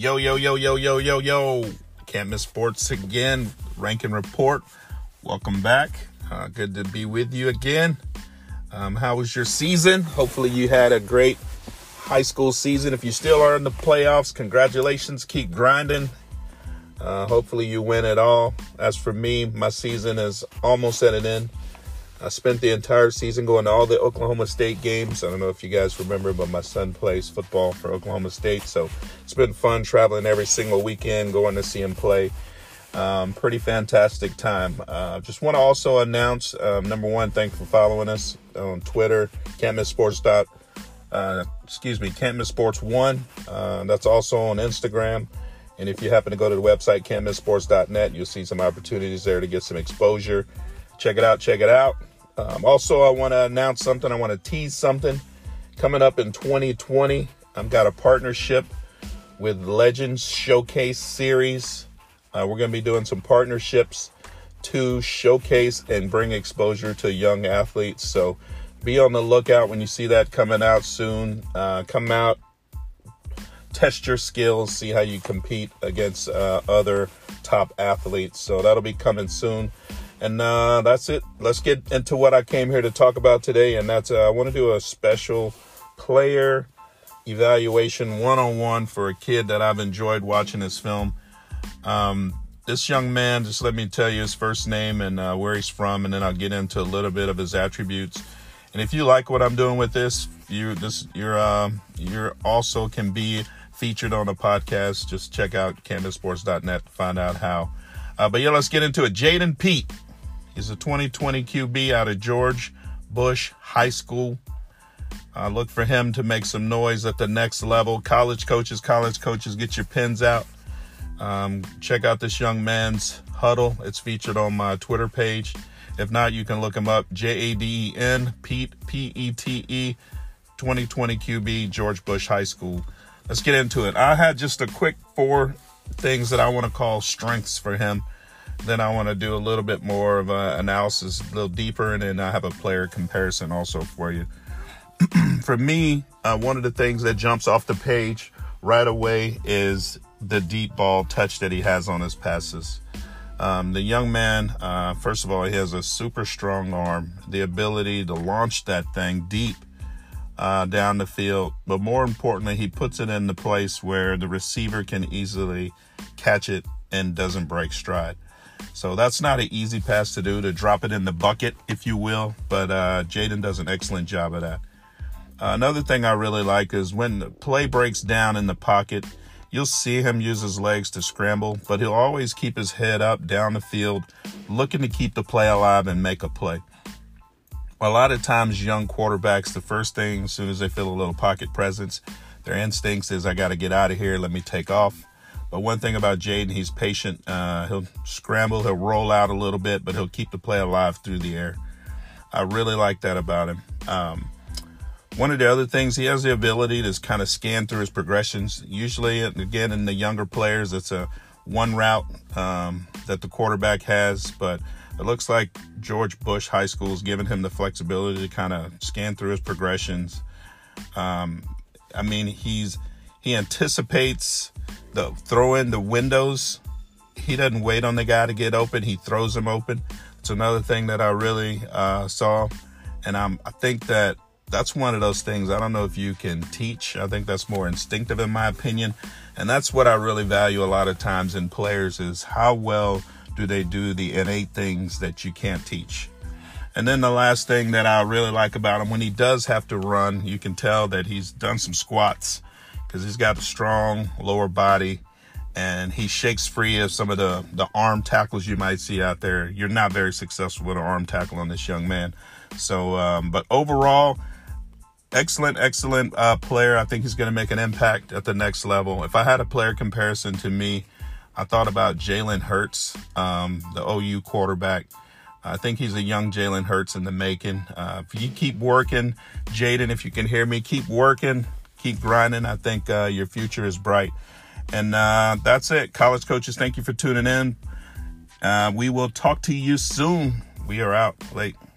Yo. Can't Miss Sports again. Rankin Report. Welcome back. Good to be with you again. How was your season? Hopefully you had a great high school season. If you still are in the playoffs, congratulations. Keep grinding. Hopefully you win it all. As for me, my season is almost at an end. I spent the entire season going to all the Oklahoma State games. I don't know if you guys remember, but my son plays football for Oklahoma State. So it's been fun traveling every single weekend, going to see him play. Pretty fantastic time. Just want to also announce, number one, thanks for following us on Twitter, CantMissSports 1. That's also on Instagram. And if you happen to go to the website, CanvasSports.net, you'll see some opportunities there to get some exposure. Check it out. Also, I want to announce something. I want to tease something. Coming up in 2020, I've got a partnership with Legends Showcase Series. We're going to be doing some partnerships to showcase and bring exposure to young athletes. So be on the lookout when you see that coming out soon. Come out, test your skills, see how you compete against other top athletes. So that'll be coming soon. And that's it. Let's get into what I came here to talk about today. And that's I want to do a special player evaluation one-on-one for a kid that I've enjoyed watching his film. This young man, just let me tell you his first name and where he's from. And then I'll get into a little bit of his attributes. And if you like what I'm doing with this, you're also can be featured on the podcast. Just check out CanvasSports.net to find out how. But yeah, let's get into it. Jaden Pete. He's a 2020 QB out of George Bush High School. Look for him to make some noise at the next level. College coaches, get your pens out. Check out this young man's huddle. It's featured on my Twitter page. If not, you can look him up. Jaden Pete, P-E-T-E, 2020 QB, George Bush High School. Let's get into it. I had just a quick four things that I want to call strengths for him. Then I want to do a little bit more of an analysis, a little deeper, and then I have a player comparison also for you. For me, one of the things that jumps off the page right away is the deep ball touch that he has on his passes. The young man, first of all, he has a super strong arm, the ability to launch that thing deep down the field. But more importantly, he puts it in the place where the receiver can easily catch it and doesn't break stride. So that's not an easy pass to do, to drop it in the bucket, if you will. But Jaden does an excellent job of that. Another thing I really like is when the play breaks down in the pocket, you'll see him use his legs to scramble, but he'll always keep his head up down the field, looking to keep the play alive and make a play. A lot of times young quarterbacks, the first thing, as soon as they feel a little pocket presence, their instincts is, I got to get out of here, let me take off. But one thing about Jaden, he's patient. He'll scramble, he'll roll out a little bit, but he'll keep the play alive through the air. I really like that about him. One of the other things, he has the ability to kind of scan through his progressions. Usually, again, in the younger players, it's a one route that the quarterback has. But it looks like George Bush High School is giving him the flexibility to kind of scan through his progressions. He anticipates the throw in the windows. He doesn't wait on the guy to get open. He throws him open. It's another thing that I really saw. And I think that that's one of those things. I don't know if you can teach. I think that's more instinctive in my opinion. And that's what I really value a lot of times in players is how well do they do the innate things that you can't teach. And then the last thing that I really like about him, when he does have to run, you can tell that he's done some squats, because he's got a strong lower body and he shakes free of some of the arm tackles you might see out there. You're not very successful with an arm tackle on this young man. So, but overall, excellent player. I think he's going to make an impact at the next level. If I had a player comparison to me, I thought about Jalen Hurts, the OU quarterback. I think he's a young Jalen Hurts in the making. If you keep working, Jaden, if you can hear me, keep working. Keep grinding. I think your future is bright. And that's it. College coaches, thank you for tuning in. We will talk to you soon. We are out. Late.